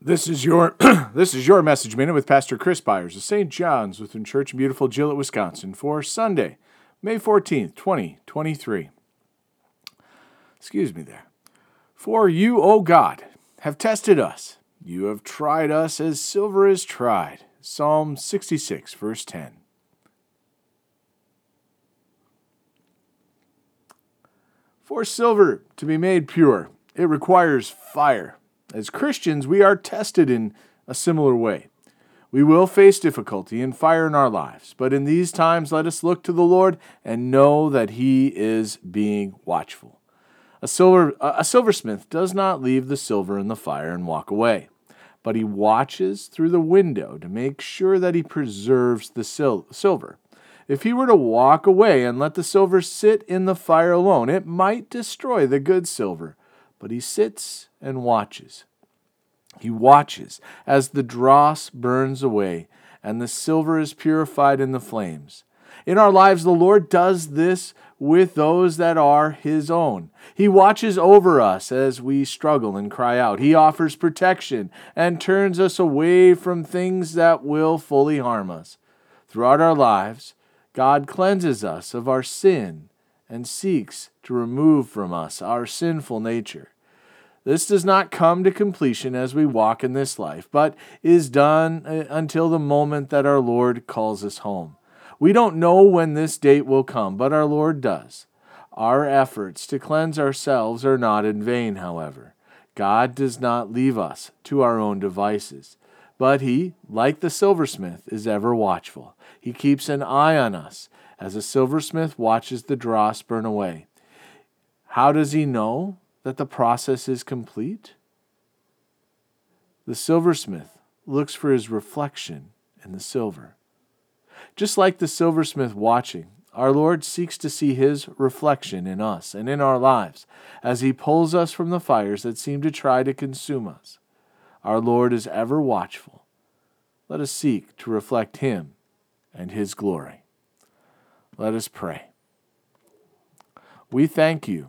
This is your Message Minute with Pastor Chris Byers of St. John's within Church in beautiful Gillette, Wisconsin for Sunday, May 14th, 2023. Excuse me there. For you, O God, have tested us. You have tried us as silver is tried. Psalm 66, verse 10. For silver to be made pure, it requires fire. As Christians, we are tested in a similar way. We will face difficulty and fire in our lives, but in these times, let us look to the Lord and know that He is being watchful. A silversmith does not leave the silver in the fire and walk away, but he watches through the window to make sure that he preserves the silver. If he were to walk away and let the silver sit in the fire alone, it might destroy the good silver. But he sits and watches. He watches as the dross burns away and the silver is purified in the flames. In our lives, the Lord does this with those that are His own. He watches over us as we struggle and cry out. He offers protection and turns us away from things that will fully harm us. Throughout our lives, God cleanses us of our sin and seeks to remove from us our sinful nature. This does not come to completion as we walk in this life, but is done until the moment that our Lord calls us home. We don't know when this date will come, but our Lord does. Our efforts to cleanse ourselves are not in vain, however. God does not leave us to our own devices, but He, like the silversmith, is ever watchful. He keeps an eye on us, as a silversmith watches the dross burn away. How does he know that the process is complete? The silversmith looks for his reflection in the silver. Just like the silversmith watching, our Lord seeks to see His reflection in us and in our lives as He pulls us from the fires that seem to try to consume us. Our Lord is ever watchful. Let us seek to reflect Him and His glory. Let us pray. We thank You,